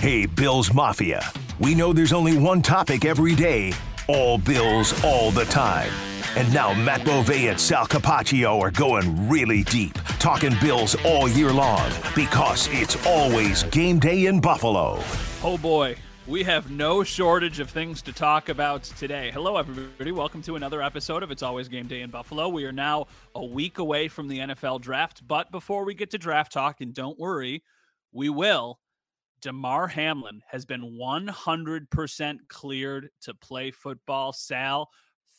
Hey, Bills Mafia. We know there's only one topic every day, all Bills all the time. And now Matt Bove and Sal Capaccio are going really deep, talking Bills all year long, because it's always game day in Buffalo. Oh boy, we have no shortage of things to talk about today. Hello everybody, welcome to another episode of It's Always Game Day in Buffalo. We are now a week away from the NFL draft, but before we get to draft talk, and don't worry, we will. Damar Hamlin has been 100% cleared to play football. Sal,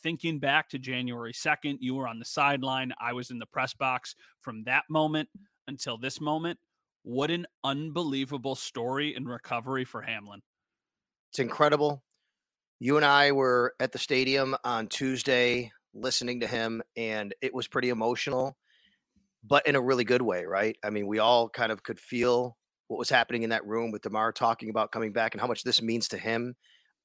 thinking back to January 2nd, you were on the sideline. I was in the press box. From that moment until this moment, what an unbelievable story and recovery for Hamlin. It's incredible. You and I were at the stadium on Tuesday listening to him, and it was pretty emotional, but in a really good way, right? I mean, we all kind of could feel what was happening in that room with Damar talking about coming back and how much this means to him.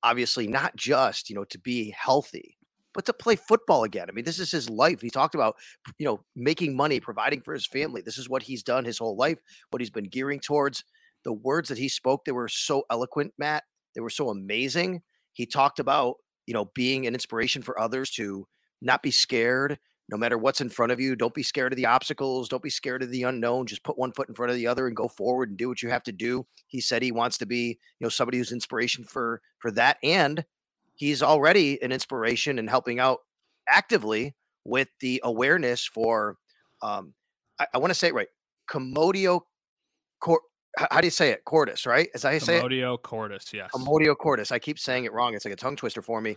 Obviously, not just, to be healthy, but to play football again. I mean, this is his life. He talked about, making money, providing for his family. This is what he's done his whole life, what he's been gearing towards. The words that he spoke, they were so eloquent, Matt. They were so amazing. He talked about, being an inspiration for others to not be scared. No matter what's in front of you, don't be scared of the obstacles. Don't be scared of the unknown. Just put one foot in front of the other and go forward and do what you have to do. He said he wants to be, somebody who's inspiration for that. And he's already an inspiration and helping out actively with the awareness for, I want to say it right, Commotio Cordis. How do you say it? Cordis, right? As I say it? Commotio Cordis, yes. Commotio Cordis. I keep saying it wrong. It's like a tongue twister for me.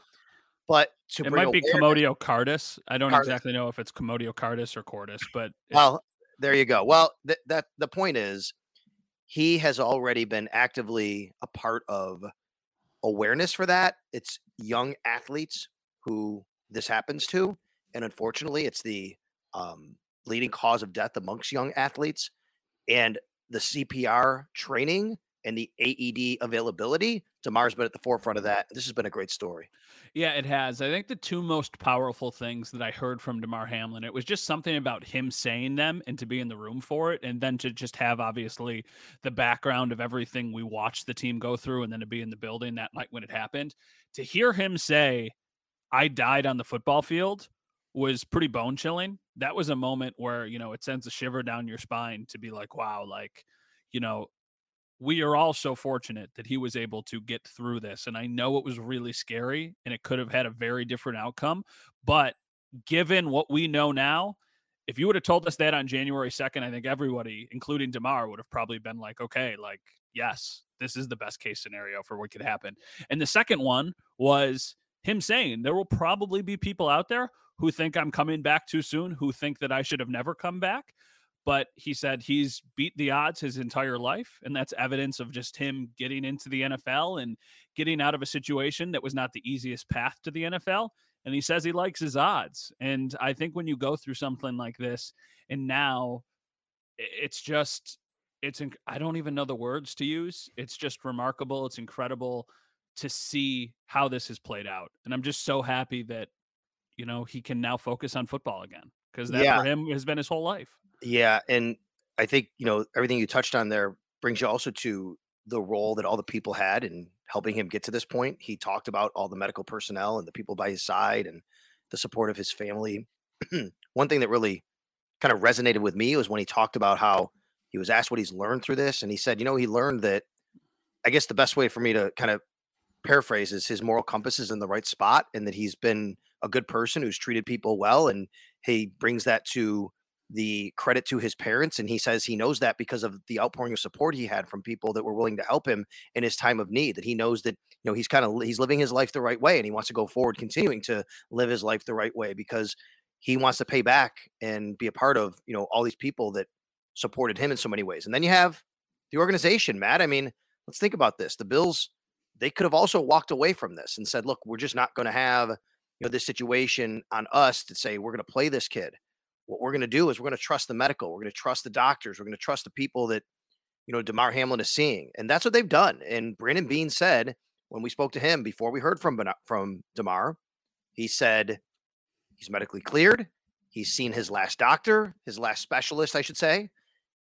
But it might be Commotio Cordis. I don't exactly know if it's Commotio Cordis or Cordis, but well, there you go. Well, that the point is, he has already been actively a part of awareness for that. It's young athletes who this happens to, and unfortunately, it's the leading cause of death amongst young athletes. And the CPR training and the AED availability, Damar's been at the forefront of that. This has been a great story. Yeah, it has. I think the two most powerful things that I heard from Damar Hamlin, it was just something about him saying them and to be in the room for it. And then to just have obviously the background of everything we watched the team go through and then to be in the building that night when it happened. To hear him say, I died on the football field, was pretty bone chilling. That was a moment where, it sends a shiver down your spine to be like, wow, like, we are all so fortunate that he was able to get through this. And I know it was really scary and it could have had a very different outcome, but given what we know now, if you would have told us that on January 2nd, I think everybody, including Damar, would have probably been like, okay, like, yes, this is the best case scenario for what could happen. And the second one was him saying there will probably be people out there who think I'm coming back too soon, who think that I should have never come back. But he said he's beat the odds his entire life, and that's evidence of just him getting into the NFL and getting out of a situation that was not the easiest path to the NFL. And he says he likes his odds. And I think when you go through something like this, and now it's just, I don't even know the words to use. It's just remarkable. It's incredible to see how this has played out. And I'm just so happy that, he can now focus on football again, because that for him has been his whole life. Yeah, and I think, everything you touched on there brings you also to the role that all the people had in helping him get to this point. He talked about all the medical personnel and the people by his side and the support of his family. One thing that really kind of resonated with me was when he talked about how he was asked what he's learned through this. And he said, he learned that I guess the best way for me to kind of paraphrase is his moral compass is in the right spot, and that he's been a good person who's treated people well. And he brings that to the credit to his parents. And he says he knows that because of the outpouring of support he had from people that were willing to help him in his time of need, that he knows that, you know, he's living his life the right way. And he wants to go forward, continuing to live his life the right way, because he wants to pay back and be a part of, you know, all these people that supported him in so many ways. And then you have the organization, Matt. I mean, let's think about this. The Bills, they could have also walked away from this and said, look, we're just not going to have, you know, this situation on us to say, we're going to play this kid. What we're going to do is we're going to trust the medical. We're going to trust the doctors. We're going to trust the people that, you know, Damar Hamlin is seeing. And that's what they've done. And Brandon Bean said, when we spoke to him before we heard from Damar, he said he's medically cleared. He's seen his last doctor, his last specialist, I should say.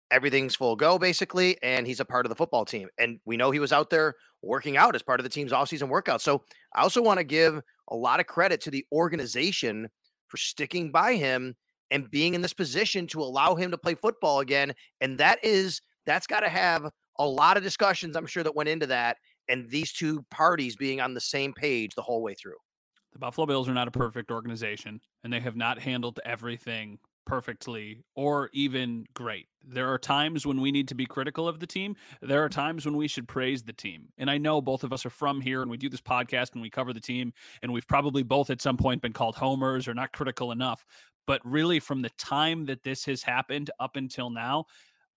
Everything's full go, basically, and he's a part of the football team. And we know he was out there working out as part of the team's offseason workout. So I also want to give a lot of credit to the organization for sticking by him and being in this position to allow him to play football again. And that's got to have a lot of discussions, I'm sure, that went into that, and these two parties being on the same page the whole way through. The Buffalo Bills are not a perfect organization, and they have not handled everything perfectly or even great. There are times when we need to be critical of the team. There are times when we should praise the team. And I know both of us are from here, and we do this podcast and we cover the team, and we've probably both at some point been called homers or not critical enough. But really, from the time that this has happened up until now,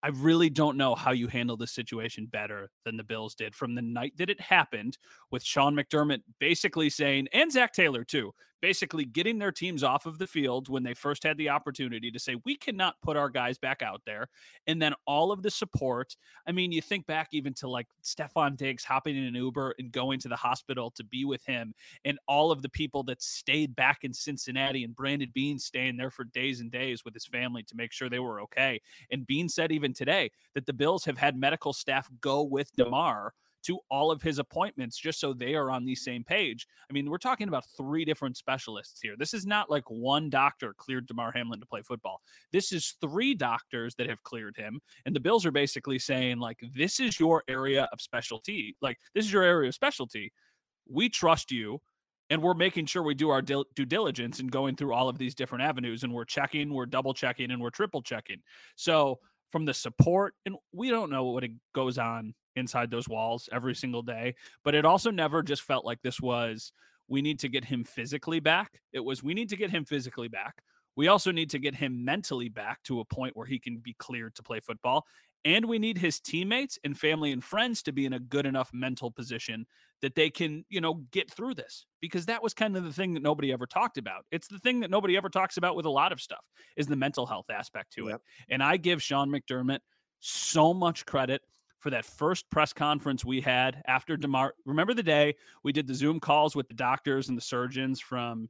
I really don't know how you handle this situation better than the Bills did from the night that it happened, with Sean McDermott basically saying, and Zach Taylor too, basically getting their teams off of the field when they first had the opportunity to say, we cannot put our guys back out there. And then all of the support. I mean, you think back even to like Stephon Diggs hopping in an Uber and going to the hospital to be with him, and all of the people that stayed back in Cincinnati, and Brandon Bean staying there for days and days with his family to make sure they were okay. And Bean said even today that the Bills have had medical staff go with Damar to all of his appointments just so they are on the same page. I mean, we're talking about three different specialists here. This is not like one doctor cleared Damar Hamlin to play football. This is three doctors that have cleared him. And the Bills are basically saying, like, this is your area of specialty. Like, this is your area of specialty. We trust you. And we're making sure we do our due diligence and going through all of these different avenues. And we're checking, we're double checking, and we're triple checking. So from the support, and we don't know what goes on inside those walls every single day, but it also never just felt like this was, we need to get him physically back. It was, we need to get him physically back. We also need to get him mentally back to a point where he can be cleared to play football. And we need his teammates and family and friends to be in a good enough mental position that they can, you know, get through this, because that was kind of the thing that nobody ever talked about. It's the thing that nobody ever talks about with a lot of stuff, is the mental health aspect to it. And I give Sean McDermott so much credit for that first press conference we had after Damar. Remember the day we did the Zoom calls with the doctors and the surgeons from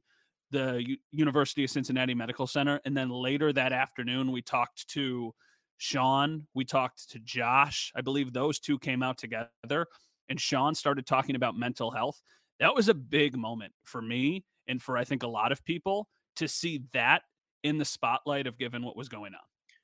the University of Cincinnati Medical Center. And then later that afternoon, we talked to Sean, we talked to Josh. I believe those two came out together, and Sean started talking about mental health. That was a big moment for me and for, I think, a lot of people to see that in the spotlight of given what was going on.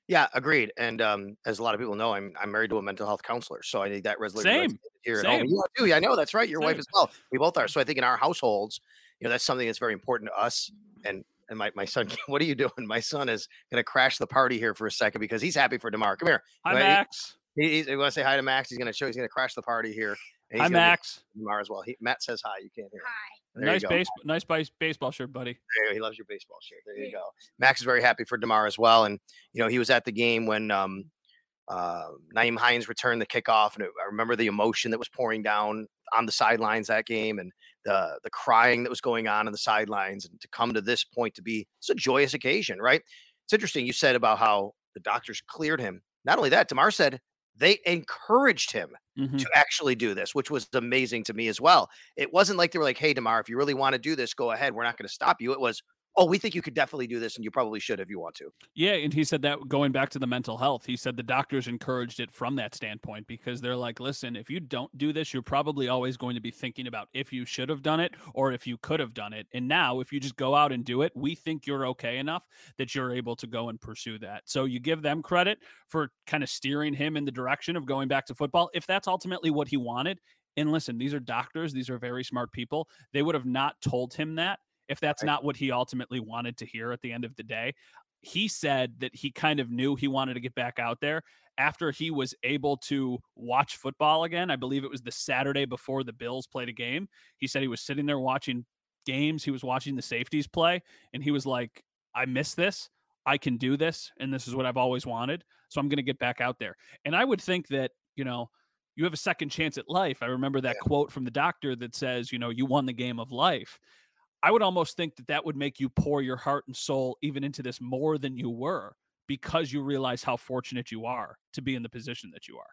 Yeah, agreed. And as a lot of people know, I'm married to a mental health counselor, so I think that resonates here at home. You are too. I know that's right. Your wife as well. We both are. So I think in our households, you know, that's something that's very important to us. And my son, what are you doing? My son is going to crash the party here for a second because he's happy for Damar. Come here. Hi, Max. He wants to say hi to Max. He's going to crash the party here. Hi, Max. Damar as well. Matt says hi. You can't hear him. Hi. There nice baseball shirt, buddy. He loves your baseball shirt. There you go. Max is very happy for Damar as well. And, you know, he was at the game when Nyheim Hines returned the kickoff. And I remember the emotion that was pouring down on the sidelines that game, and the crying that was going on the sidelines, and to come to this point to be, it's a joyous occasion, right? It's interesting. You said about how the doctors cleared him. Not only that, Damar said they encouraged him to actually do this, which was amazing to me as well. It wasn't like they were like, hey, Damar, if you really want to do this, go ahead. We're not going to stop you. It was, oh, we think you could definitely do this and you probably should if you want to. Yeah, and he said that going back to the mental health, he said the doctors encouraged it from that standpoint because they're like, listen, if you don't do this, you're probably always going to be thinking about if you should have done it or if you could have done it. And now if you just go out and do it, we think you're okay enough that you're able to go and pursue that. So you give them credit for kind of steering him in the direction of going back to football, if that's ultimately what he wanted. And listen, these are doctors. These are very smart people. They would have not told him that if that's not what he ultimately wanted to hear at the end of the day. He said that he kind of knew he wanted to get back out there after he was able to watch football again. I believe it was the Saturday before the Bills played a game. He said he was sitting there watching games. He was watching the safeties play, and he was like, I miss this. I can do this, and this is what I've always wanted, so I'm going to get back out there. And I would think that, you know, you have a second chance at life. I remember that quote from the doctor that says, you know, you won the game of life. I would almost think that that would make you pour your heart and soul even into this more than you were because you realize how fortunate you are to be in the position that you are.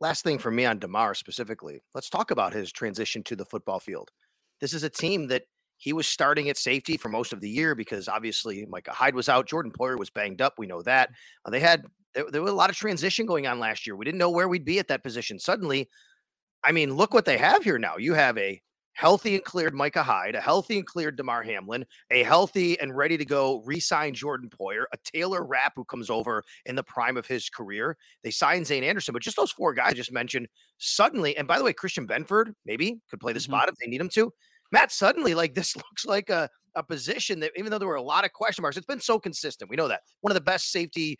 Last thing for me on Damar specifically, let's talk about his transition to the football field. This is a team that he was starting at safety for most of the year because obviously Micah Hyde was out. Jordan Poyer was banged up. We know that. There was a lot of transition going on last year. We didn't know where we'd be at that position. Suddenly, I mean, look what they have here now. You have a healthy and cleared Micah Hyde, a healthy and cleared Damar Hamlin, a healthy and ready to go re-sign Jordan Poyer, a Taylor Rapp who comes over in the prime of his career. They signed Zane Anderson, but just those four guys I just mentioned suddenly. And by the way, Christian Benford maybe could play the spot if they need him to. Matt, suddenly, like, this looks like a position that, even though there were a lot of question marks, it's been so consistent. We know that. One of the best safety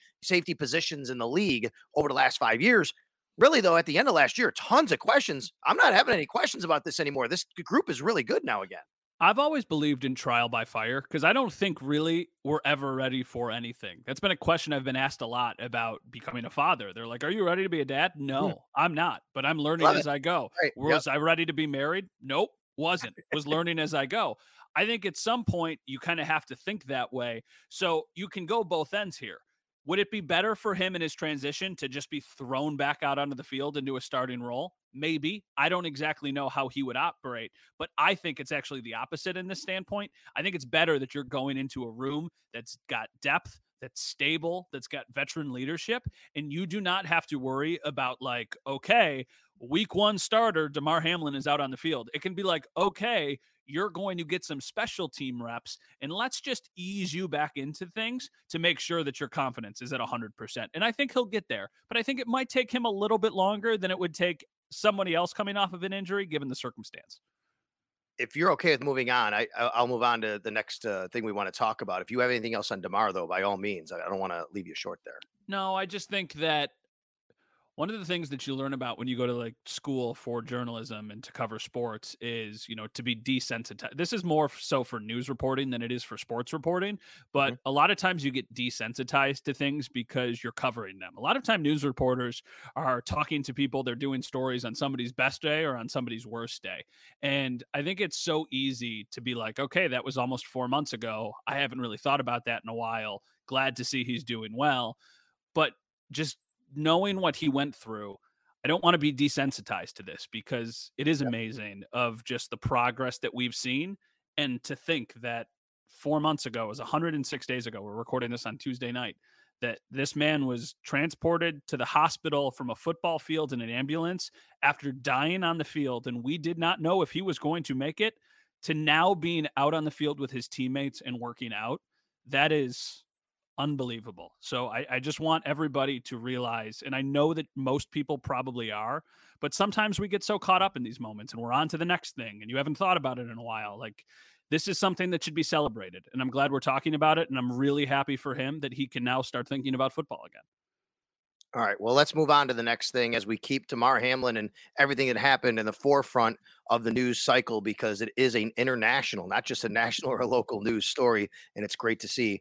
positions in the league over the last 5 years. Really, though, at the end of last year, tons of questions. I'm not having any questions about this anymore. This group is really good now again. I've always believed in trial by fire because I don't think really we're ever ready for anything. That's been a question I've been asked a lot about becoming a father. They're like, are you ready to be a dad? No, I'm not, but I'm learning as I go. Right. Was I ready to be married? Nope. Wasn't. Was learning as I go. I think at some point you kind of have to think that way. So you can go both ends here. Would it be better for him in his transition to just be thrown back out onto the field into a starting role? Maybe. I don't exactly know how he would operate, but I think it's actually the opposite in this standpoint. I think it's better that you're going into a room that's got depth, that's stable, that's got veteran leadership, and you do not have to worry about like, okay, week one starter, Damar Hamlin is out on the field. It can be like, okay, you're going to get some special team reps, and let's just ease you back into things to make sure that your confidence is at 100%. And I think he'll get there, but I think it might take him a little bit longer than it would take somebody else coming off of an injury, given the circumstance. If you're okay with moving on, I'll move on to the next thing we want to talk about. If you have anything else on Damar, though, by all means, I don't want to leave you short there. No, I just think that one of the things that you learn about when you go to like school for journalism and to cover sports is, you know, to be desensitized. This is more so for news reporting than it is for sports reporting. But a lot of times you get desensitized to things because you're covering them. A lot of time news reporters are talking to people. They're doing stories on somebody's best day or on somebody's worst day. And I think it's so easy to be like, okay, that was almost 4 months ago. I haven't really thought about that in a while. Glad to see he's doing well, but just knowing what he went through, I don't want to be desensitized to this because it is amazing of just the progress that we've seen. And to think that 4 months ago, it was 106 days ago, we're recording this on Tuesday night, that this man was transported to the hospital from a football field in an ambulance after dying on the field. And we did not know if he was going to make it, to now being out on the field with his teammates and working out. That is unbelievable. So I just want everybody to realize, and I know that most people probably are, but sometimes we get so caught up in these moments and we're on to the next thing and you haven't thought about it in a while. Like, this is something that should be celebrated, and I'm glad we're talking about it. And I'm really happy for him that he can now start thinking about football again. All right. Well, let's move on to the next thing as we keep Damar Hamlin and everything that happened in the forefront of the news cycle, because it is an international, not just a national or a local news story. And it's great to see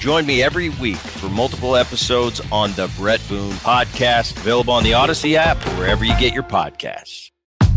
Join me every week for multiple episodes on the Brett Boone Podcast, available on the Odyssey app or wherever you get your podcasts.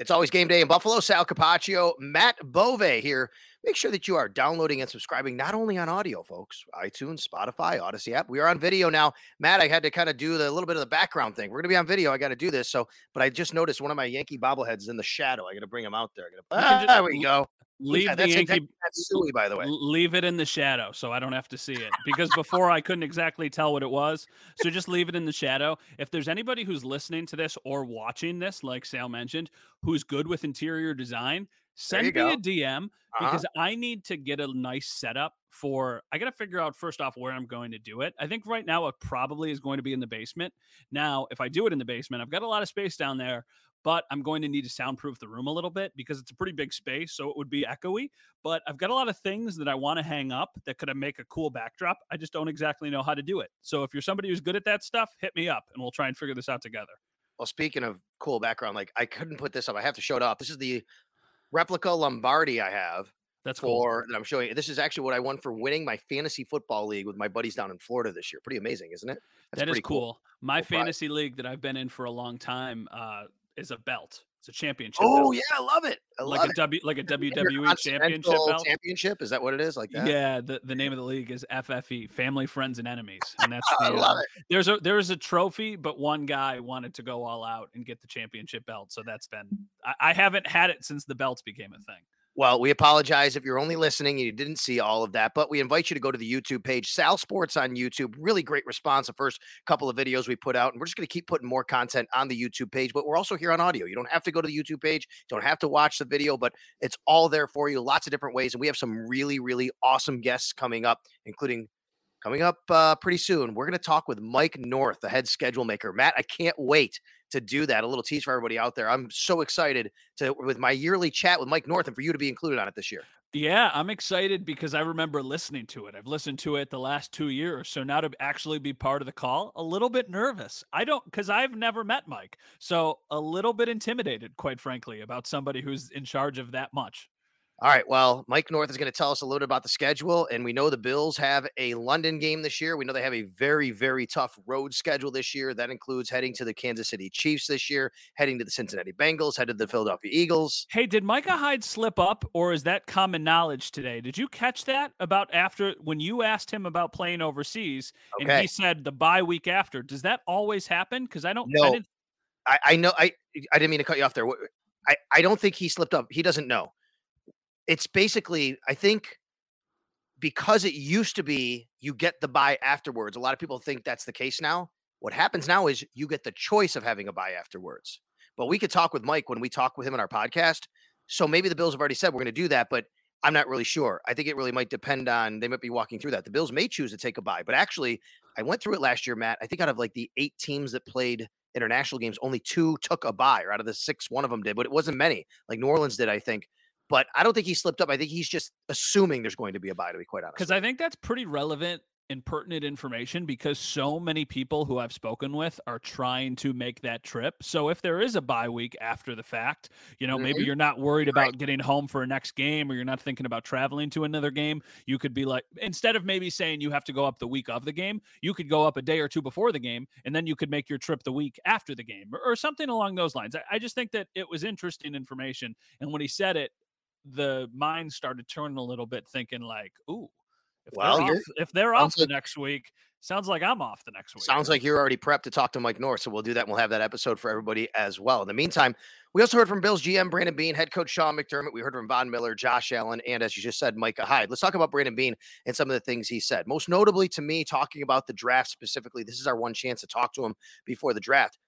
It's always game day in Buffalo. Sal Capaccio, Matt Bove here. Make sure that you are downloading and subscribing, not only on audio, folks, iTunes, Spotify, Odyssey app. We are on video now. Matt, I had to kind of do a little bit of the background thing. We're going to be on video. I got to do this. So, but I just noticed one of my Yankee bobbleheads in the shadow. I got to bring him out there. There we go. Leave the Yankee. That's Suey, by the way. Leave it in the shadow so I don't have to see it, because before I couldn't exactly tell what it was. So just leave it in the shadow. If there's anybody who's listening to this or watching this, like Sal mentioned, who's good with interior design, send me a DM, because I need to get a nice setup for, I got to figure out first off where I'm going to do it. I think right now it probably is going to be in the basement. Now, if I do it in the basement, I've got a lot of space down there, but I'm going to need to soundproof the room a little bit because it's a pretty big space, so it would be echoey. But I've got a lot of things that I want to hang up that could make a cool backdrop. I just don't exactly know how to do it. So if you're somebody who's good at that stuff, hit me up, and we'll try and figure this out together. Well, speaking of cool background, like, I couldn't put this up. I have to show it off. This is the replica Lombardi I have. That's cool. That I'm showing you. This is actually what I won for winning my fantasy football league with my buddies down in Florida this year. Pretty amazing, isn't it? That is cool. My fantasy league that I've been in for a long time, is a belt. It's a championship. Oh, belt. Yeah, I love it. Like a WWE championship belt. Championship, is that what it is? Like that? Yeah. The name of the league is FFE, Family, Friends, and Enemies, and that's the, I love it. There's a trophy, but one guy wanted to go all out and get the championship belt, so that's been. I haven't had it since the belts became a thing. Well, we apologize if you're only listening and you didn't see all of that, but we invite you to go to the YouTube page, Sal Sports on YouTube. Really great response. The first couple of videos we put out, and we're just going to keep putting more content on the YouTube page, but we're also here on audio. You don't have to go to the YouTube page. Don't have to watch the video, but it's all there for you. Lots of different ways. And we have some really, really awesome guests coming up, including coming up pretty soon. We're going to talk with Mike North, the head schedule maker. Matt, I can't wait to do that. A little tease for everybody out there. I'm so excited with my yearly chat with Mike North, and for you to be included on it this year. Yeah, I'm excited because I remember listening to it. I've listened to it the last 2 years. So now to actually be part of the call, a little bit nervous. Because I've never met Mike. So a little bit intimidated, quite frankly, about somebody who's in charge of that much. All right. Well, Mike North is going to tell us a little bit about the schedule, and we know the Bills have a London game this year. We know they have a very, very tough road schedule this year. That includes heading to the Kansas City Chiefs this year, heading to the Cincinnati Bengals, headed to the Philadelphia Eagles. Hey, did Micah Hyde slip up, or is that common knowledge today? Did you catch that about after when you asked him about playing overseas, and he said the bye week after? Does that always happen? Because I don't know. I didn't mean to cut you off there. I don't think he slipped up. He doesn't know. It's basically, I think, because it used to be you get the bye afterwards. A lot of people think that's the case now. What happens now is you get the choice of having a bye afterwards. But we could talk with Mike when we talk with him in our podcast. So maybe the Bills have already said we're going to do that, but I'm not really sure. I think it really might depend on, they might be walking through that. The Bills may choose to take a bye. But actually, I went through it last year, Matt. I think out of like the 8 teams that played international games, only 2 took a bye, or out of the 6, one of them did. But it wasn't many. Like New Orleans did, I think. But I don't think he slipped up. I think he's just assuming there's going to be a bye, to be quite honest. Because I think that's pretty relevant and pertinent information, because so many people who I've spoken with are trying to make that trip. So if there is a bye week after the fact, maybe you're not worried about getting home for a next game, or you're not thinking about traveling to another game. You could be like, instead of maybe saying you have to go up the week of the game, you could go up a day or two before the game, and then you could make your trip the week after the game, or something along those lines. I just think that it was interesting information. And when he said it, the mind started turning a little bit, thinking like, ooh, if they're off the next week, sounds like I'm off the next week. Sounds like you're already prepped to talk to Mike North. So we'll do that. And we'll have that episode for everybody as well. In the meantime, we also heard from Bills GM Brandon Bean, head coach Sean McDermott. We heard from Von Miller, Josh Allen, and, as you just said, Micah Hyde. Let's talk about Brandon Bean and some of the things he said. Most notably to me, talking about the draft specifically. This is our one chance to talk to him before the draft.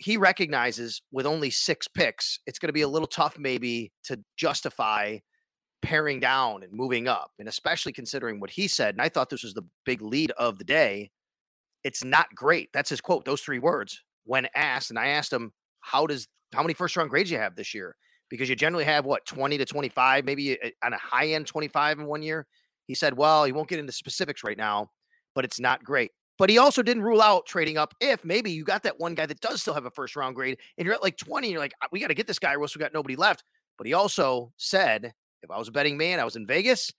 He recognizes with only 6 picks, it's going to be a little tough maybe to justify paring down and moving up, and especially considering what he said, and I thought this was the big lead of the day, it's not great. That's his quote, those three words, when asked. And I asked him, how many first round grades you have this year? Because you generally have, what, 20 to 25, maybe on a high end 25 in one year. He said, well, he won't get into specifics right now, but it's not great. But he also didn't rule out trading up if maybe you got that one guy that does still have a first round grade and you're at like 20, and you're like, we got to get this guy or else we got nobody left. But he also said, if I was a betting man, I was in Vegas,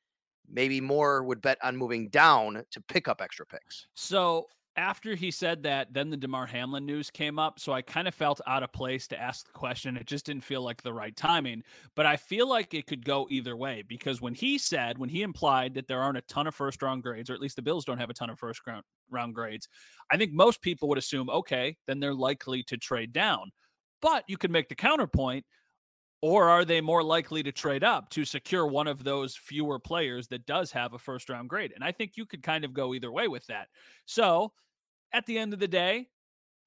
maybe more would bet on moving down to pick up extra picks. So after he said that, then the Damar Hamlin news came up. So I kind of felt out of place to ask the question. It just didn't feel like the right timing, but I feel like it could go either way, because when he implied that there aren't a ton of first round grades, or at least the Bills don't have a ton of first round grades, I think most people would assume, okay, then they're likely to trade down. But you could make the counterpoint, or are they more likely to trade up to secure one of those fewer players that does have a first round grade? And I think you could kind of go either way with that. So at the end of the day,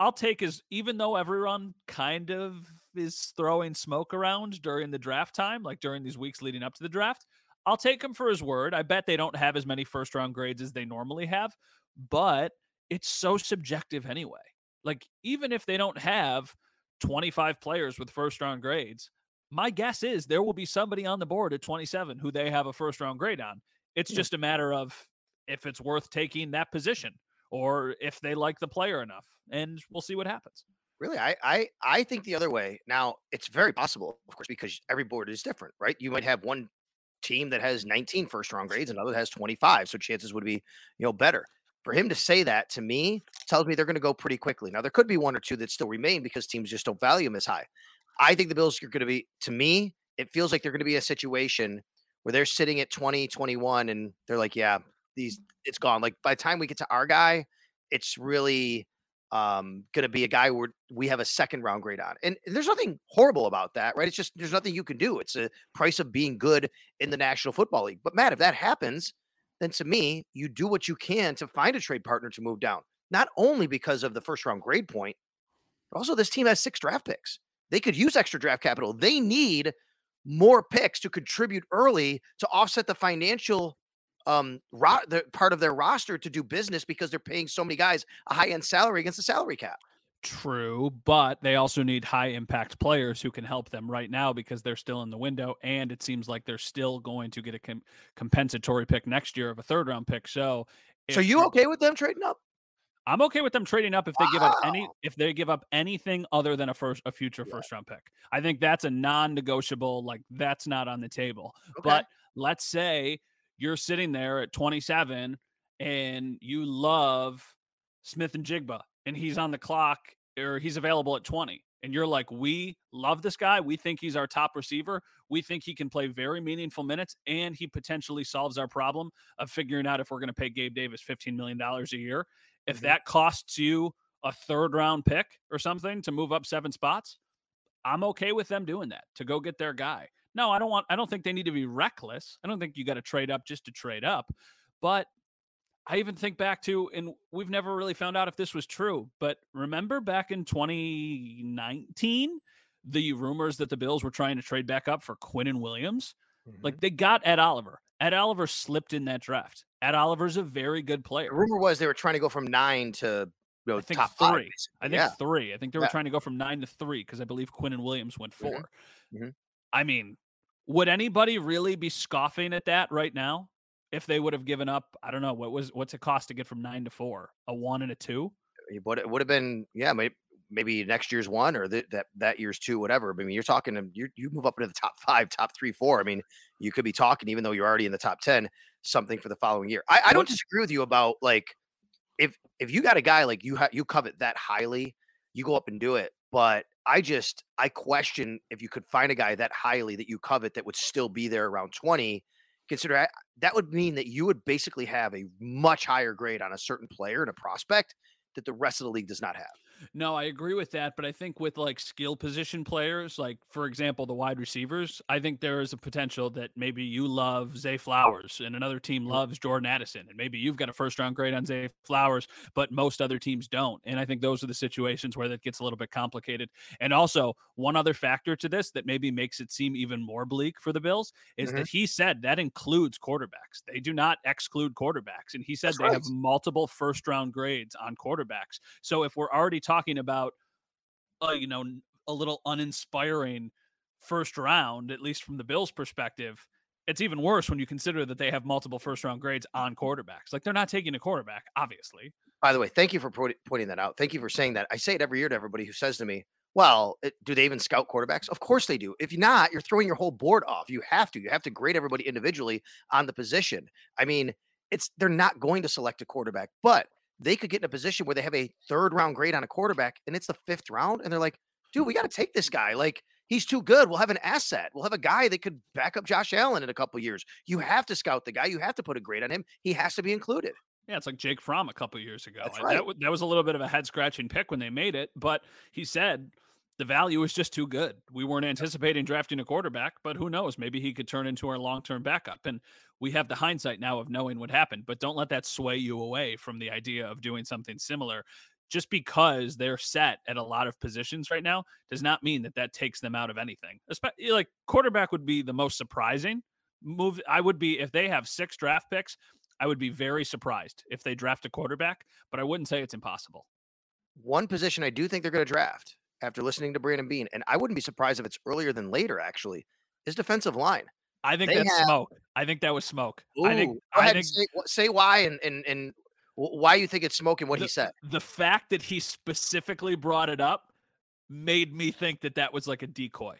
I'll take even though everyone kind of is throwing smoke around during the draft time, like during these weeks leading up to the draft, I'll take him for his word. I bet they don't have as many first round grades as they normally have, but it's so subjective anyway. Like, even if they don't have 25 players with first round grades, my guess is there will be somebody on the board at 27 who they have a first round grade on. It's just a matter of if it's worth taking that position or if they like the player enough, and we'll see what happens. Really? I think the other way. Now, it's very possible, of course, because every board is different, right? You might have one team that has 19 first round grades, another that has 25. So chances would be, better. For him to say that, to me, tells me they're going to go pretty quickly. Now, there could be one or two that still remain because teams just don't value them as high. I think the Bills are going to be, to me, it feels like they're going to be a situation where they're sitting at 20, 21, and they're like, yeah, it's gone. Like, by the time we get to our guy, it's really going to be a guy where we have a second round grade on. And there's nothing horrible about that, right? It's just, there's nothing you can do. It's a price of being good in the National Football League. But Matt, if that happens, then to me, you do what you can to find a trade partner to move down, not only because of the first round grade point, but also this team has 6 draft picks. They could use extra draft capital. They need more picks to contribute early to offset the financial part of their roster to do business, because they're paying so many guys a high-end salary against the salary cap. True, but they also need high-impact players who can help them right now because they're still in the window, and it seems like they're still going to get a compensatory pick next year of a third-round pick. So you okay with them trading up? I'm okay with them trading up if they give up anything other than a future first round pick. I think that's a non-negotiable, like that's not on the table. Okay. But let's say you're sitting there at 27 and you love Smith-Njigba and he's on the clock, or he's available at 20, and you're like, we love this guy. We think he's our top receiver. We think he can play very meaningful minutes, and he potentially solves our problem of figuring out if we're going to pay Gabe Davis $15 million a year. If that costs you a third-round pick or something to move up 7 spots, I'm okay with them doing that to go get their guy. No, I don't think they need to be reckless. I don't think you got to trade up just to trade up. But I even think back to, and we've never really found out if this was true, but remember back in 2019, the rumors that the Bills were trying to trade back up for Quinnen Williams? Mm-hmm. Like, they got Ed Oliver. Ed Oliver slipped in that draft. Ed Oliver's a very good player. The rumor was they were trying to go from 9 to top 3. 5. I think 3. I think they were trying to go from 9 to 3 because I believe Quinnen Williams went 4. Mm-hmm. I mean, would anybody really be scoffing at that right now if they would have given up, I don't know, what's it cost to get from 9 to 4? A 1 and a 2? It would have been, maybe next year's 1 or that year's 2, whatever. I mean, you're talking to, you move up into the top 5, top 3, 4. I mean, you could be talking, even though you're already in the top 10, something for the following year. I don't disagree with you about, like, if you got a guy like you covet that highly, you go up and do it. But I question if you could find a guy that highly that you covet that would still be there around 20. Consider that would mean that you would basically have a much higher grade on a certain player and a prospect that the rest of the league does not have. No, I agree with that, but I think with like skill position players, like for example, the wide receivers, I think there is a potential that maybe you love Zay Flowers and another team loves Jordan Addison, and maybe you've got a first round grade on Zay Flowers, but most other teams don't. And I think those are the situations where that gets a little bit complicated. And also one other factor to this that maybe makes it seem even more bleak for the Bills is that he said that includes quarterbacks. They do not exclude quarterbacks. And he said they have multiple first round grades on quarterbacks. So if we're already talking about, you know, a little uninspiring first round, at least from the Bills' perspective, it's even worse when you consider that they have multiple first round grades on quarterbacks. Like, they're not taking a quarterback, obviously. By the way, thank you for pointing that out. Thank you for saying that. I say it every year to everybody who says to me, well, do they even scout quarterbacks? Of course they do. If you're not, you're throwing your whole board off. You have to grade everybody individually on the position. I mean, they're not going to select a quarterback, but they could get in a position where they have a third round grade on a quarterback and it's the fifth round. And they're like, dude, we got to take this guy. Like, he's too good. We'll have an asset. We'll have a guy that could back up Josh Allen in a couple of years. You have to scout the guy. You have to put a grade on him. He has to be included. Yeah, it's like Jake Fromm a couple of years ago. Right. That was a little bit of a head scratching pick when they made it, but he said the value was just too good. We weren't anticipating drafting a quarterback, but who knows? Maybe he could turn into our long-term backup. And we have the hindsight now of knowing what happened, but don't let that sway you away from the idea of doing something similar. Just because they're set at a lot of positions right now does not mean that takes them out of anything. Especially, like, quarterback would be the most surprising move. If they have 6 draft picks, I would be very surprised if they draft a quarterback, but I wouldn't say it's impossible. One position I do think they're going to draft, after listening to Brandon Bean, and I wouldn't be surprised if it's earlier than later, actually, is defensive line. I think smoke. I think that was smoke. Ooh, I think say why and why you think it's smoke and what he said. The fact that he specifically brought it up made me think that was like a decoy.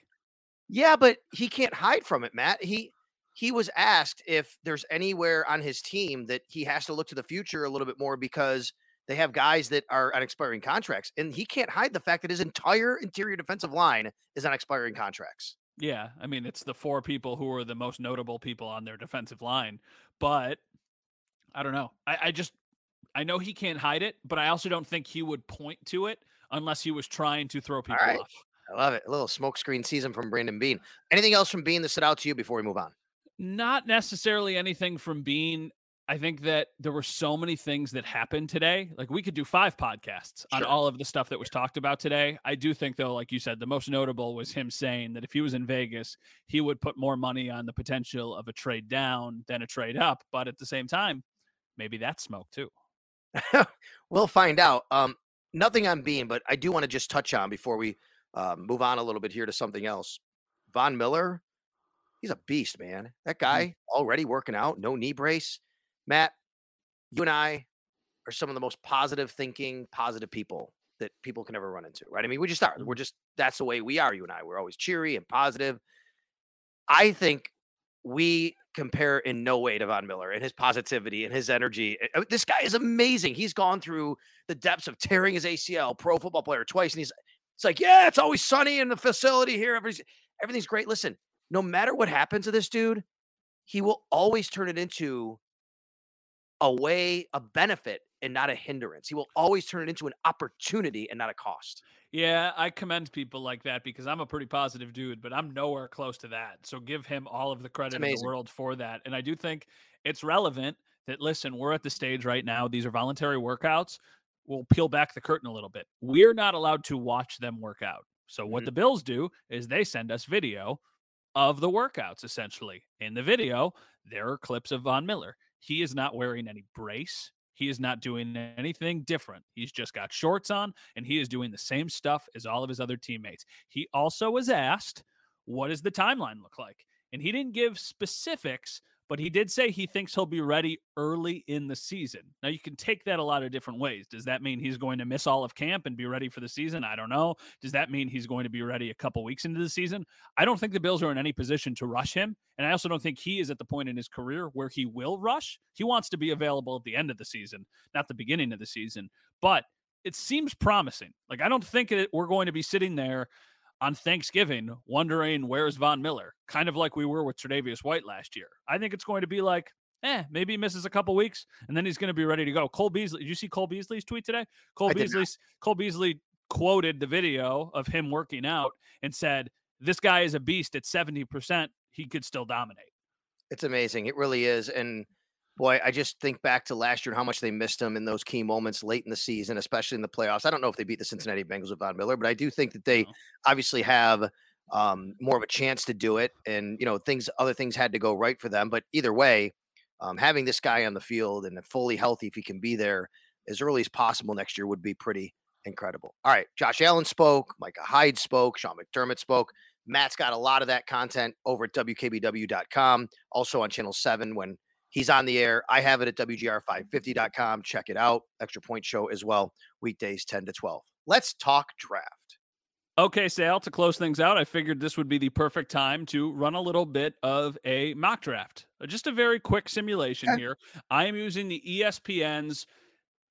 Yeah, but he can't hide from it, Matt. He was asked if there's anywhere on his team that he has to look to the future a little bit more because they have guys that are on expiring contracts, and he can't hide the fact that his entire interior defensive line is on expiring contracts. Yeah. I mean, it's the 4 people who are the most notable people on their defensive line, but I don't know. I know he can't hide it, but I also don't think he would point to it unless he was trying to throw people off. I love it. A little smokescreen season from Brandon Bean. Anything else from Bean that stood out to you before we move on? Not necessarily anything from Bean. I think that there were so many things that happened today. Like, we could do 5 podcasts on all of the stuff that was talked about today. I do think, though, like you said, the most notable was him saying that if he was in Vegas, he would put more money on the potential of a trade down than a trade up. But at the same time, maybe that's smoke too. We'll find out. Nothing on Bean, but I do want to just touch on before we move on a little bit here to something else. Von Miller, he's a beast, man. That guy already working out, no knee brace. Matt, you and I are some of the most positive thinking, positive people that people can ever run into, right? I mean, we just are. We're just, that's the way we are, you and I. We're always cheery and positive. I think we compare in no way to Von Miller and his positivity and his energy. This guy is amazing. He's gone through the depths of tearing his ACL, pro football player twice, and it's like, yeah, it's always sunny in the facility here. Everything's great. Listen, no matter what happens to this dude, he will always turn it into a benefit and not a hindrance. He will always turn it into an opportunity and not a cost. Yeah, I commend people like that because I'm a pretty positive dude, but I'm nowhere close to that. So give him all of the credit in the world for that. And I do think it's relevant that, listen, we're at the stage right now. These are voluntary workouts. We'll peel back the curtain a little bit. We're not allowed to watch them work out. So what the Bills do is they send us video of the workouts, essentially. In the video, there are clips of Von Miller. He is not wearing any brace. He is not doing anything different. He's just got shorts on, and he is doing the same stuff as all of his other teammates. He also was asked, what does the timeline look like? And he didn't give specifics, but he did say he thinks he'll be ready early in the season. Now, you can take that a lot of different ways. Does that mean he's going to miss all of camp and be ready for the season? I don't know. Does that mean he's going to be ready a couple weeks into the season? I don't think the Bills are in any position to rush him, and I also don't think he is at the point in his career where he will rush. He wants to be available at the end of the season, not the beginning of the season, but it seems promising. Like, I don't think that we're going to be sitting there on Thanksgiving wondering, where's Von Miller? Kind of like we were with Tre'Davious White last year. I think it's going to be like, maybe he misses a couple weeks, and then he's going to be ready to go. Cole Beasley, did you see Cole Beasley's tweet today? Cole Beasley quoted the video of him working out and said, this guy is a beast at 70%. He could still dominate. It's amazing. It really is. And boy, I just think back to last year and how much they missed him in those key moments late in the season, especially in the playoffs. I don't know if they beat the Cincinnati Bengals with Von Miller, but I do think that they obviously have more of a chance to do it. And, you know, other things had to go right for them. But either way, having this guy on the field and fully healthy, if he can be there as early as possible next year, would be pretty incredible. All right. Josh Allen spoke. Micah Hyde spoke. Sean McDermott spoke. Matt's got a lot of that content over at WKBW.com. Also on Channel 7 when he's on the air. I have it at WGR550.com. Check it out. Extra Point Show as well. Weekdays 10 to 12. Let's talk draft. Okay, Sal, to close things out, I figured this would be the perfect time to run a little bit of a mock draft. Just a very quick simulation here. I am using the ESPN's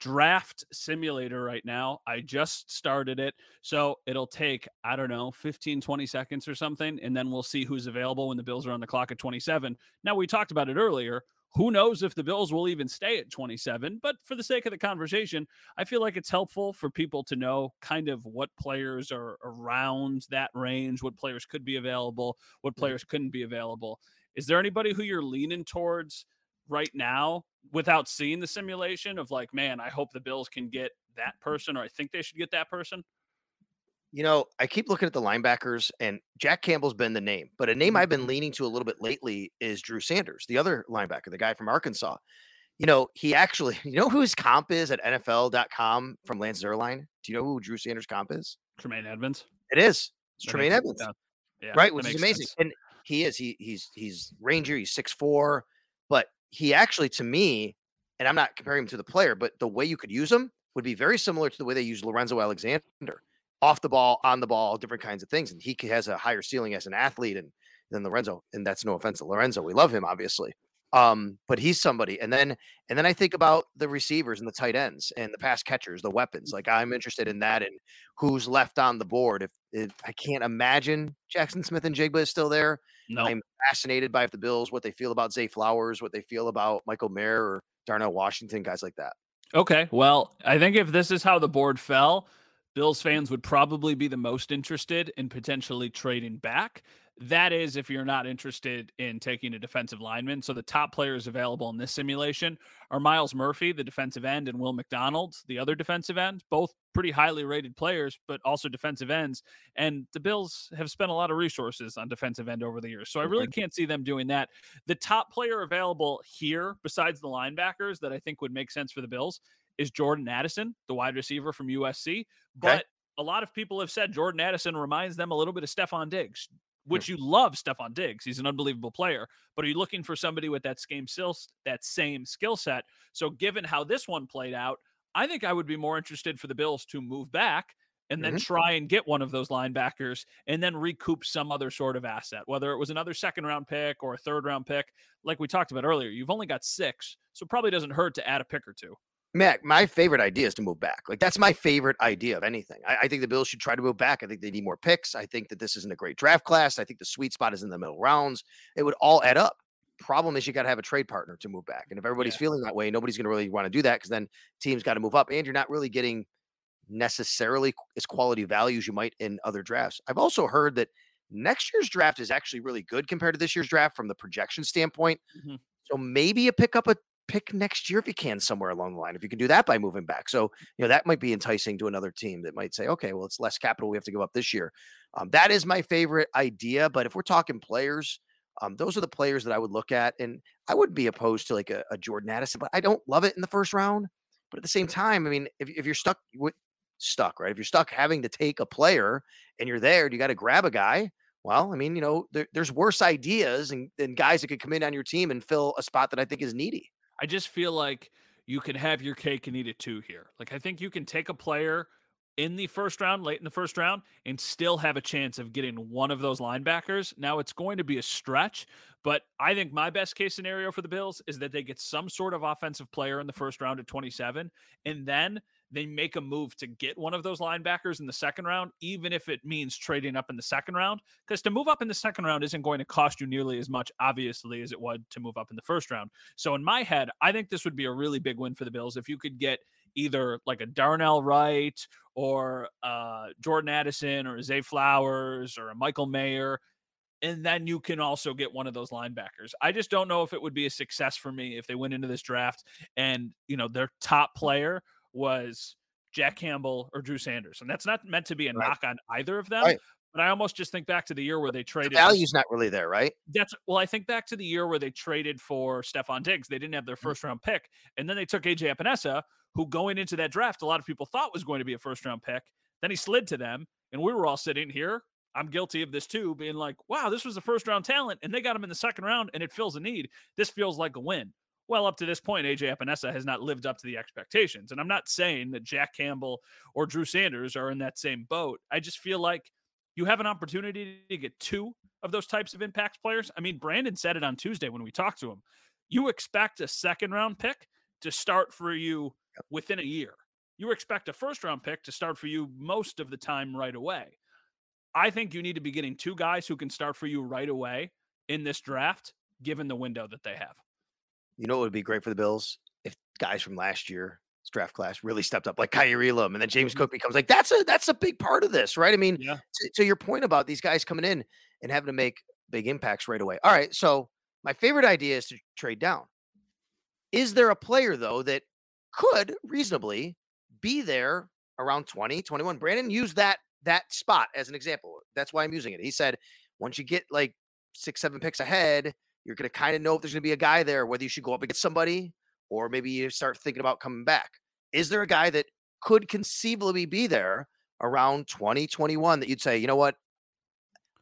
draft simulator right now. I just started it. So it'll take, I don't know, 15, 20 seconds or something. And then we'll see who's available when the Bills are on the clock at 27. Now, we talked about it earlier. Who knows if the Bills will even stay at 27, but for the sake of the conversation, I feel like it's helpful for people to know kind of what players are around that range, what players could be available, what players couldn't be available. Is there anybody who you're leaning towards right now without seeing the simulation of like, man, I hope the Bills can get that person, or I think they should get that person? You know, I keep looking at the linebackers, and Jack Campbell's been the name, but a name I've been leaning to a little bit lately is Drew Sanders, the other linebacker, the guy from Arkansas. You know, he actually, you know who his comp is at NFL.com from Lance Zierlein? Do you know who Drew Sanders' comp is? Tremaine Edmonds. It is. It's Tremaine Edmonds. Yeah, right, which is amazing. Sense. And he is, he's Ranger, he's 6'4", but he actually, to me, and I'm not comparing him to the player, but the way you could use him would be very similar to the way they use Lorenzo Alexander, off the ball, on the ball, different kinds of things. And he has a higher ceiling as an athlete than Lorenzo. And that's no offense to Lorenzo. We love him, obviously. But he's somebody. And then I think about the receivers and the tight ends and the pass catchers, the weapons. Like, I'm interested in that and who's left on the board. If I can't imagine Jaxon Smith-Njigba is still there. No. I'm fascinated by the Bills, what they feel about Zay Flowers, what they feel about Michael Mayer or Darnell Washington, guys like that. Okay. Well, I think if this is how the board fell, Bills fans would probably be the most interested in potentially trading back. That is if you're not interested in taking a defensive lineman. So the top players available in this simulation are Myles Murphy, the defensive end, and Will McDonald, the other defensive end, both pretty highly rated players, but also defensive ends. And the Bills have spent a lot of resources on defensive end over the years. So I really can't see them doing that. The top player available here, besides the linebackers that I think would make sense for the Bills, is Jordan Addison, the wide receiver from USC. But a lot of people have said Jordan Addison reminds them a little bit of Stephon Diggs, which you love Stephon Diggs. He's an unbelievable player. But are you looking for somebody with that same skill set? So given how this one played out, I think I would be more interested for the Bills to move back and then try and get one of those linebackers and then recoup some other sort of asset, whether it was another second-round pick or a third-round pick. Like we talked about earlier, you've only got 6, so it probably doesn't hurt to add a pick or two. Mac, my favorite idea is to move back. Like, that's my favorite idea of anything. I think the Bills should try to move back. I think they need more picks. I think that this isn't a great draft class. I think the sweet spot is in the middle rounds. It would all add up. Problem is, you got to have a trade partner to move back. And if everybody's feeling that way, nobody's going to really want to do that, because then teams got to move up and you're not really getting necessarily as quality value as you might in other drafts. I've also heard that next year's draft is actually really good compared to this year's draft from the projection standpoint. Mm-hmm. So maybe you pick up a pick next year if you can, somewhere along the line, if you can do that by moving back. So, you know, that might be enticing to another team that might say, okay, well, it's less capital we have to give up this year. That is my favorite idea. But if we're talking players, those are the players that I would look at. And I wouldn't be opposed to like a Jordan Addison, but I don't love it in the first round. But at the same time, I mean, if you're stuck, right? If you're stuck having to take a player and you're there and you got to grab a guy, well, I mean, you know, there's worse ideas and guys that could come in on your team and fill a spot that I think is needy. I just feel like you can have your cake and eat it too here. Like, I think you can take a player in the first round, late in the first round, and still have a chance of getting one of those linebackers. Now, it's going to be a stretch, but I think my best case scenario for the Bills is that they get some sort of offensive player in the first round at 27, and then they make a move to get one of those linebackers in the second round, even if it means trading up in the second round, because to move up in the second round isn't going to cost you nearly as much, obviously, as it would to move up in the first round. So in my head, I think this would be a really big win for the Bills if you could get either like a Darnell Wright or Jordan Addison or a Zay Flowers or a Michael Mayer. And then you can also get one of those linebackers. I just don't know if it would be a success for me if they went into this draft and, you know, their top player was Jack Campbell or Drew Sanders. And that's not meant to be a knock on either of them. Right. But I almost just think back to the year where they traded. The value's not really there, right? Well, I think back to the year where they traded for Stephon Diggs. They didn't have their first round pick. And then they took AJ Epinesa, who going into that draft, a lot of people thought was going to be a first round pick. Then he slid to them. And we were all sitting here, I'm guilty of this too, being like, wow, this was a first round talent and they got him in the second round and it fills a need. This feels like a win. Well, up to this point, AJ Epinesa has not lived up to the expectations. And I'm not saying that Jack Campbell or Drew Sanders are in that same boat. I just feel like you have an opportunity to get two of those types of impact players. I mean, Brandon said it on Tuesday when we talked to him. You expect a second round pick to start for you within a year. You expect a first round pick to start for you most of the time right away. I think you need to be getting two guys who can start for you right away in this draft, given the window that they have. You know, it would be great for the Bills if guys from last year's draft class really stepped up, like Kyrie Elam, and then James Cook becomes like, that's a big part of this, right? I mean, to your point about these guys coming in and having to make big impacts right away. All right. So my favorite idea is to trade down. Is there a player though, that could reasonably be there around 20, 21? Brandon used that spot as an example. That's why I'm using it. He said, once you get like 6-7 picks ahead, you're going to kind of know if there's going to be a guy there, whether you should go up and get somebody, or maybe you start thinking about coming back. Is there a guy that could conceivably be there around 2021 that you'd say, you know what?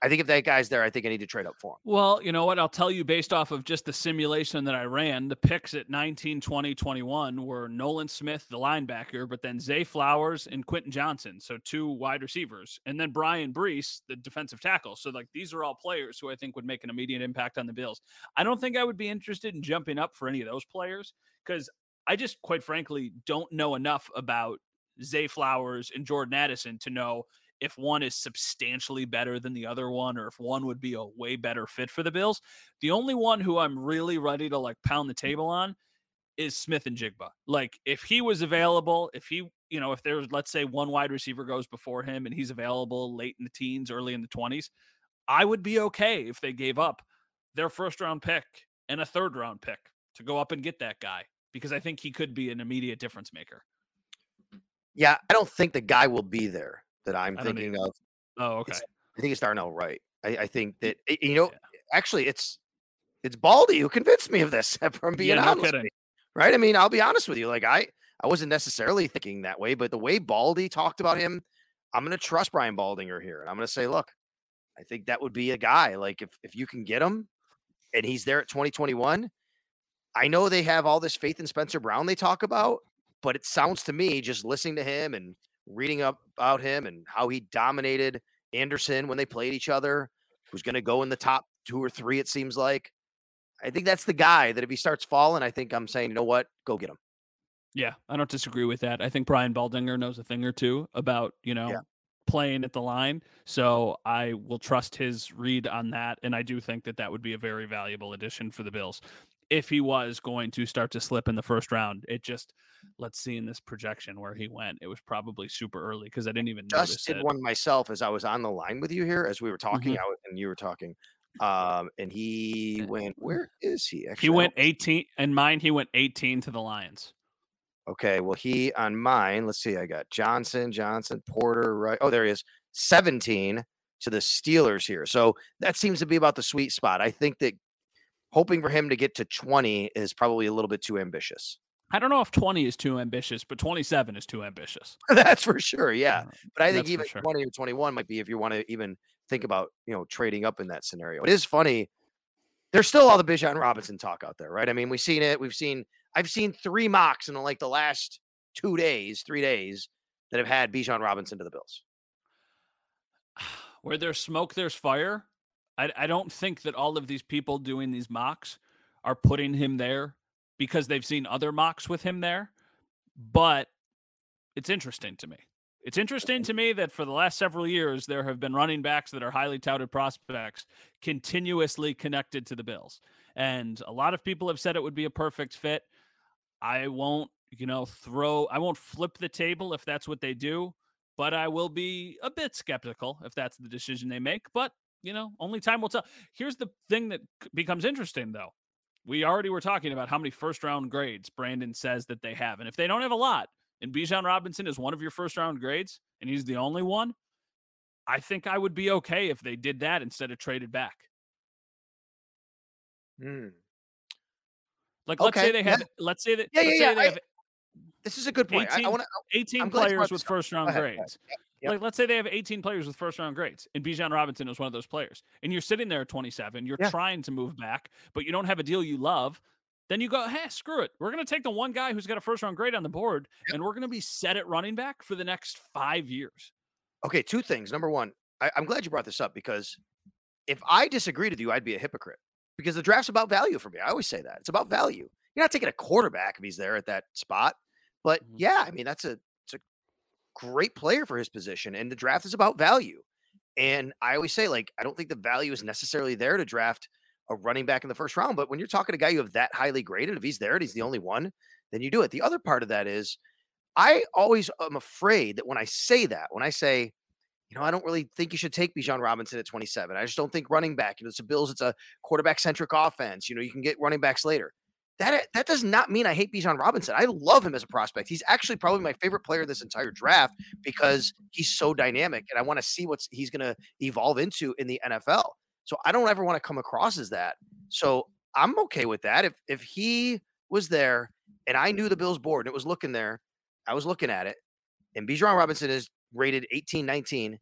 I think if that guy's there, I think I need to trade up for him. Well, you know what? I'll tell you based off of just the simulation that I ran, the picks at 19, 20, 21 were Nolan Smith, the linebacker, but then Zay Flowers and Quentin Johnson. So two wide receivers, and then Brian Brees, the defensive tackle. So like, these are all players who I think would make an immediate impact on the Bills. I don't think I would be interested in jumping up for any of those players, because I just quite frankly don't know enough about Zay Flowers and Jordan Addison to know if one is substantially better than the other one, or if one would be a way better fit for the Bills. The only one who I'm really ready to like pound the table on is Smith-Njigba. Like if he was available, if he, you know, if there's, let's say one wide receiver goes before him and he's available late in the teens, early in the 20s, I would be okay if they gave up their first round pick and a third round pick to go up and get that guy, because I think he could be an immediate difference maker. Yeah. I don't think the guy will be there that I'm thinking of. Oh, okay. I think it's Darnell Wright. I think that, you know, actually it's Baldy who convinced me of this from being honest with me, right? I mean, I'll be honest with you. Like I wasn't necessarily thinking that way, but the way Baldy talked about him, I'm going to trust Brian Baldinger here. And I'm going to say, look, I think that would be a guy. Like if you can get him and he's there at 2021, I know they have all this faith in Spencer Brown they talk about, but it sounds to me, just listening to him and reading up about him and how he dominated Anderson when they played each other, who's going to go in the top 2 or 3, it seems like. I think that's the guy that if he starts falling, I think I'm saying, you know what, go get him. Yeah, I don't disagree with that. I think Brian Baldinger knows a thing or two about, you know, playing at the line. So I will trust his read on that. And I do think that that would be a very valuable addition for the Bills if he was going to start to slip in the first round. It just, let's see in this projection where he went, it was probably super early because I didn't even notice it. Just did one myself as I was on the line with you here, as we were talking out and you were talking. And he went, where is he? Actually, he went 18 and mine. He went 18 to the Lions. Okay. Well, he on mine, let's see. I got Johnson, Porter, right? Oh, there he is. 17 to the Steelers here. So that seems to be about the sweet spot. I think that hoping for him to get to 20 is probably a little bit too ambitious. I don't know if 20 is too ambitious, but 27 is too ambitious. That's for sure, yeah. But I think even 20 or 21 might be if you want to even think about, you know, trading up in that scenario. It is funny. There's still all the Bijan Robinson talk out there, right? I mean, we've seen it. I've seen 3 mocks in like the last 3 days that have had Bijan Robinson to the Bills. Where there's smoke, there's fire. I don't think that all of these people doing these mocks are putting him there because they've seen other mocks with him there. But it's interesting to me. It's interesting to me that for the last several years, there have been running backs that are highly touted prospects continuously connected to the Bills. And a lot of people have said it would be a perfect fit. I won't, I won't flip the table if that's what they do, but I will be a bit skeptical if that's the decision they make. But, only time will tell. Here's the thing that becomes interesting, though. We already were talking about how many first-round grades Brandon says that they have. And if they don't have a lot, and Bijan Robinson is one of your first-round grades, and he's the only one, I think I would be okay if they did that instead of traded back. Let's say they have. This is a good point. 18 players with first-round grades. Yep. Like, let's say they have 18 players with first-round grades, and Bijan Robinson is one of those players. And you're sitting there at 27. You're trying to move back, but you don't have a deal you love. Then you go, hey, screw it. We're going to take the one guy who's got a first-round grade on the board, and we're going to be set at running back for the next 5 years. Okay, two things. Number one, I'm glad you brought this up, because if I disagreed with you, I'd be a hypocrite, because the draft's about value for me. I always say that. It's about value. You're not taking a quarterback if he's there at that spot. But, it's a great player for his position, and the draft is about value. And I always say, I don't think the value is necessarily there to draft a running back in the first round. But when you're talking to a guy you have that highly graded, if he's there and he's the only one, then you do it. The other part of that is I always am afraid that when I say, I don't really think you should take Bijan Robinson at 27. I just don't think running back, it's the Bills, it's a quarterback centric offense. You can get running backs later. That does not mean I hate Bijan Robinson. I love him as a prospect. He's actually probably my favorite player this entire draft because he's so dynamic, and I want to see what he's going to evolve into in the NFL. So I don't ever want to come across as that. So I'm okay with that. If he was there and I knew the Bills board and it was looking there, I was looking at it, and Bijan Robinson is rated 18, 19,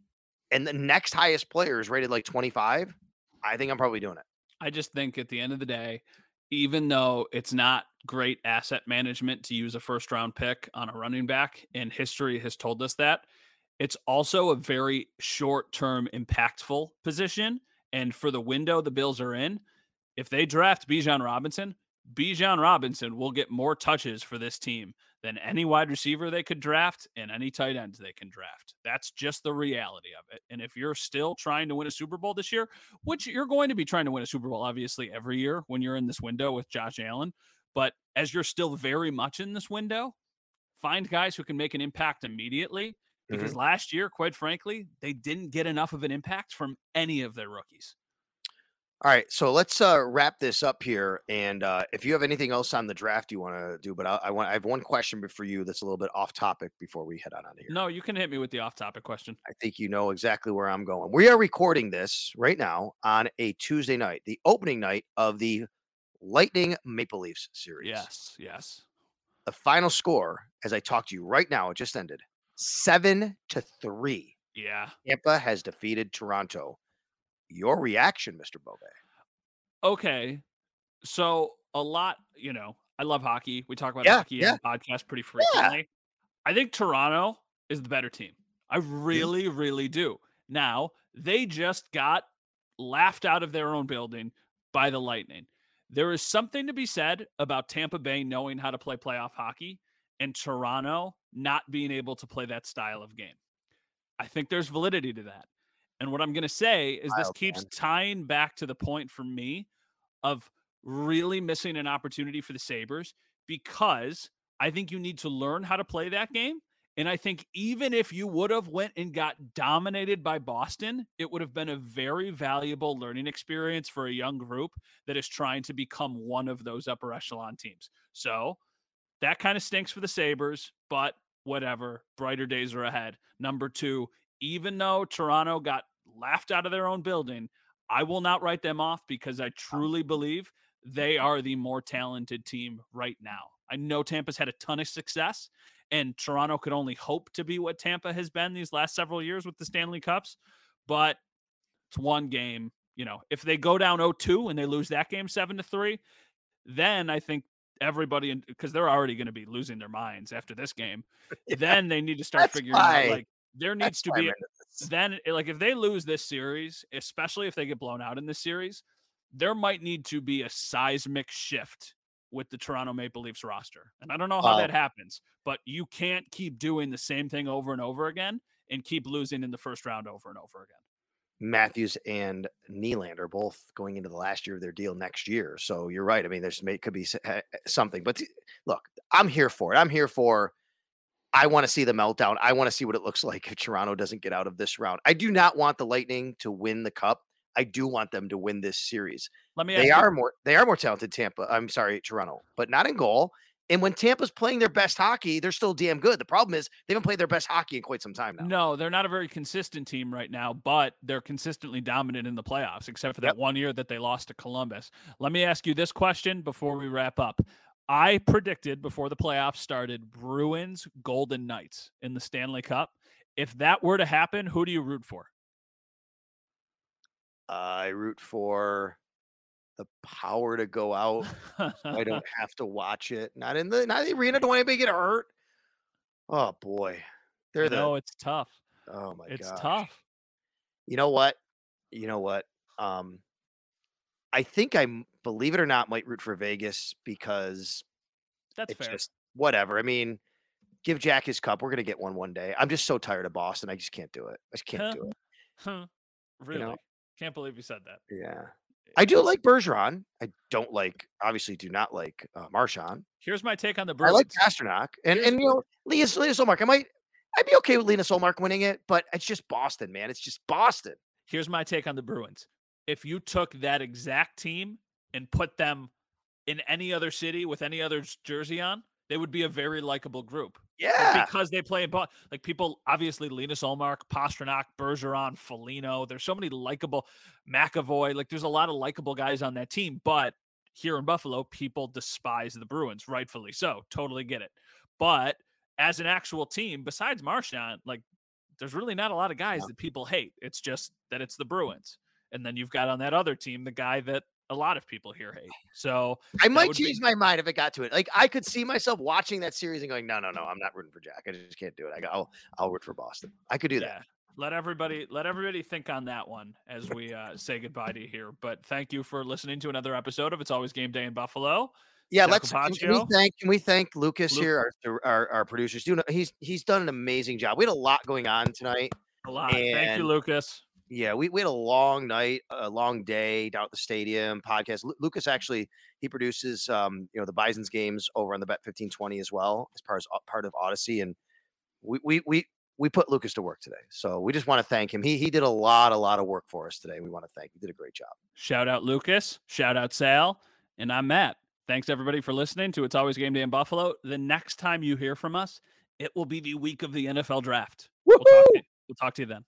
and the next highest player is rated 25, I think I'm probably doing it. I just think at the end of the day, even though it's not great asset management to use a first round pick on a running back, and history has told us that, it's also a very short term impactful position. And for the window the Bills are in, if they draft Bijan Robinson will get more touches for this team than any wide receiver they could draft and any tight end they can draft. That's just the reality of it. And if you're still trying to win a Super Bowl this year, which you're going to be trying to win a Super Bowl, obviously, every year when you're in this window with Josh Allen, but as you're still very much in this window, find guys who can make an impact immediately. Because last year, quite frankly, they didn't get enough of an impact from any of their rookies. All right, so let's wrap this up here. And if you have anything else on the draft you want to do, but I have one question for you that's a little bit off topic before we head on out of here. No, you can hit me with the off topic question. I think you know exactly where I'm going. We are recording this right now on a Tuesday night, the opening night of the Lightning Maple Leafs series. Yes. The final score, as I talk to you right now, it just ended. 7-3. Yeah. Tampa has defeated Toronto. Your reaction, Mr. Bove? Okay. So a lot, I love hockey. We talk about hockey on the podcast pretty frequently. Yeah. I think Toronto is the better team. I really, really do. Now, they just got laughed out of their own building by the Lightning. There is something to be said about Tampa Bay knowing how to play playoff hockey and Toronto not being able to play that style of game. I think there's validity to that. And what I'm going to say is this keeps tying back to the point for me of really missing an opportunity for the Sabres, because I think you need to learn how to play that game. And I think even if you would have went and got dominated by Boston, it would have been a very valuable learning experience for a young group that is trying to become one of those upper echelon teams. So that kind of stinks for the Sabres, but whatever. Brighter days are ahead. Number two, even though Toronto got laughed out of their own building, I will not write them off because I truly believe they are the more talented team right now. I know Tampa's had a ton of success, and Toronto could only hope to be what Tampa has been these last several years with the Stanley Cups, but it's one game. If they go down 0-2 and they lose that game 7-3, then I think everybody, because they're already going to be losing their minds after this game. Yeah. Then they need to start figuring out there needs to be if they lose this series, especially if they get blown out in this series, there might need to be a seismic shift with the Toronto Maple Leafs roster. And I don't know how that happens, but you can't keep doing the same thing over and over again and keep losing in the first round over and over again. Matthews and Nylander both going into the last year of their deal next year. So you're right. I mean, there's could be something, but look, I'm here for it. I want to see the meltdown. I want to see what it looks like if Toronto doesn't get out of this round. I do not want the Lightning to win the cup. I do want them to win this series. They are more talented Toronto, but not in goal. And when Tampa's playing their best hockey, they're still damn good. The problem is they haven't played their best hockey in quite some time now. No, they're not a very consistent team right now, but they're consistently dominant in the playoffs, except for that one year that they lost to Columbus. Let me ask you this question before we wrap up. I predicted before the playoffs started Bruins Golden Knights in the Stanley Cup. If that were to happen, who do you root for? I root for the power to go out. I don't have to watch it. Not in the arena. Don't anybody get hurt. Oh boy. It's tough. Oh my god. It's tough. You know what? I think believe it or not, might root for Vegas because that's fair. Just whatever. I mean, give Jack his cup. We're going to get one day. I'm just so tired of Boston. I just can't do it. Really? You know? Can't believe you said that. Yeah. I do like Bergeron. I don't like, obviously do not like Marchand. Here's my take on the Bruins. I like Pasternak. And Lena Solmark. I'd be okay with Lena Solmark winning it, but it's just Boston, man. It's just Boston. Here's my take on the Bruins. If you took that exact team and put them in any other city with any other jersey on, they would be a very likable group. Yeah. Like because they play in Boston. Like people, obviously, Linus Ullmark, Pasternak, Bergeron, Foligno. There's so many likable McAvoy. Like there's a lot of likable guys on that team. But here in Buffalo, people despise the Bruins, rightfully so. Totally get it. But as an actual team, besides Marchand, like there's really not a lot of guys that people hate. It's just that it's the Bruins. And then you've got on that other team, the guy that a lot of people here hate. So I might change my mind if it got to it. Like I could see myself watching that series and going, no, I'm not rooting for Jack. I just can't do it. I'll root for Boston. I could do that. Let everybody think on that one as we say goodbye to you here. But thank you for listening to another episode of It's Always Game Day in Buffalo. Yeah, can we thank Lucas here, our producers. He's done an amazing job. We had a lot going on tonight. A lot. Thank you, Lucas. Yeah, we had a long night, a long day down at the stadium podcast. Lucas actually, he produces, the Bison's games over on the Bet 1520 as well as part of Odyssey. And we put Lucas to work today. So we just want to thank him. He did a lot of work for us today. We want to thank him. He did a great job. Shout out Lucas. Shout out Sal. And I'm Matt. Thanks everybody for listening to It's Always Game Day in Buffalo. The next time you hear from us, it will be the week of the NFL draft. We'll talk to you then.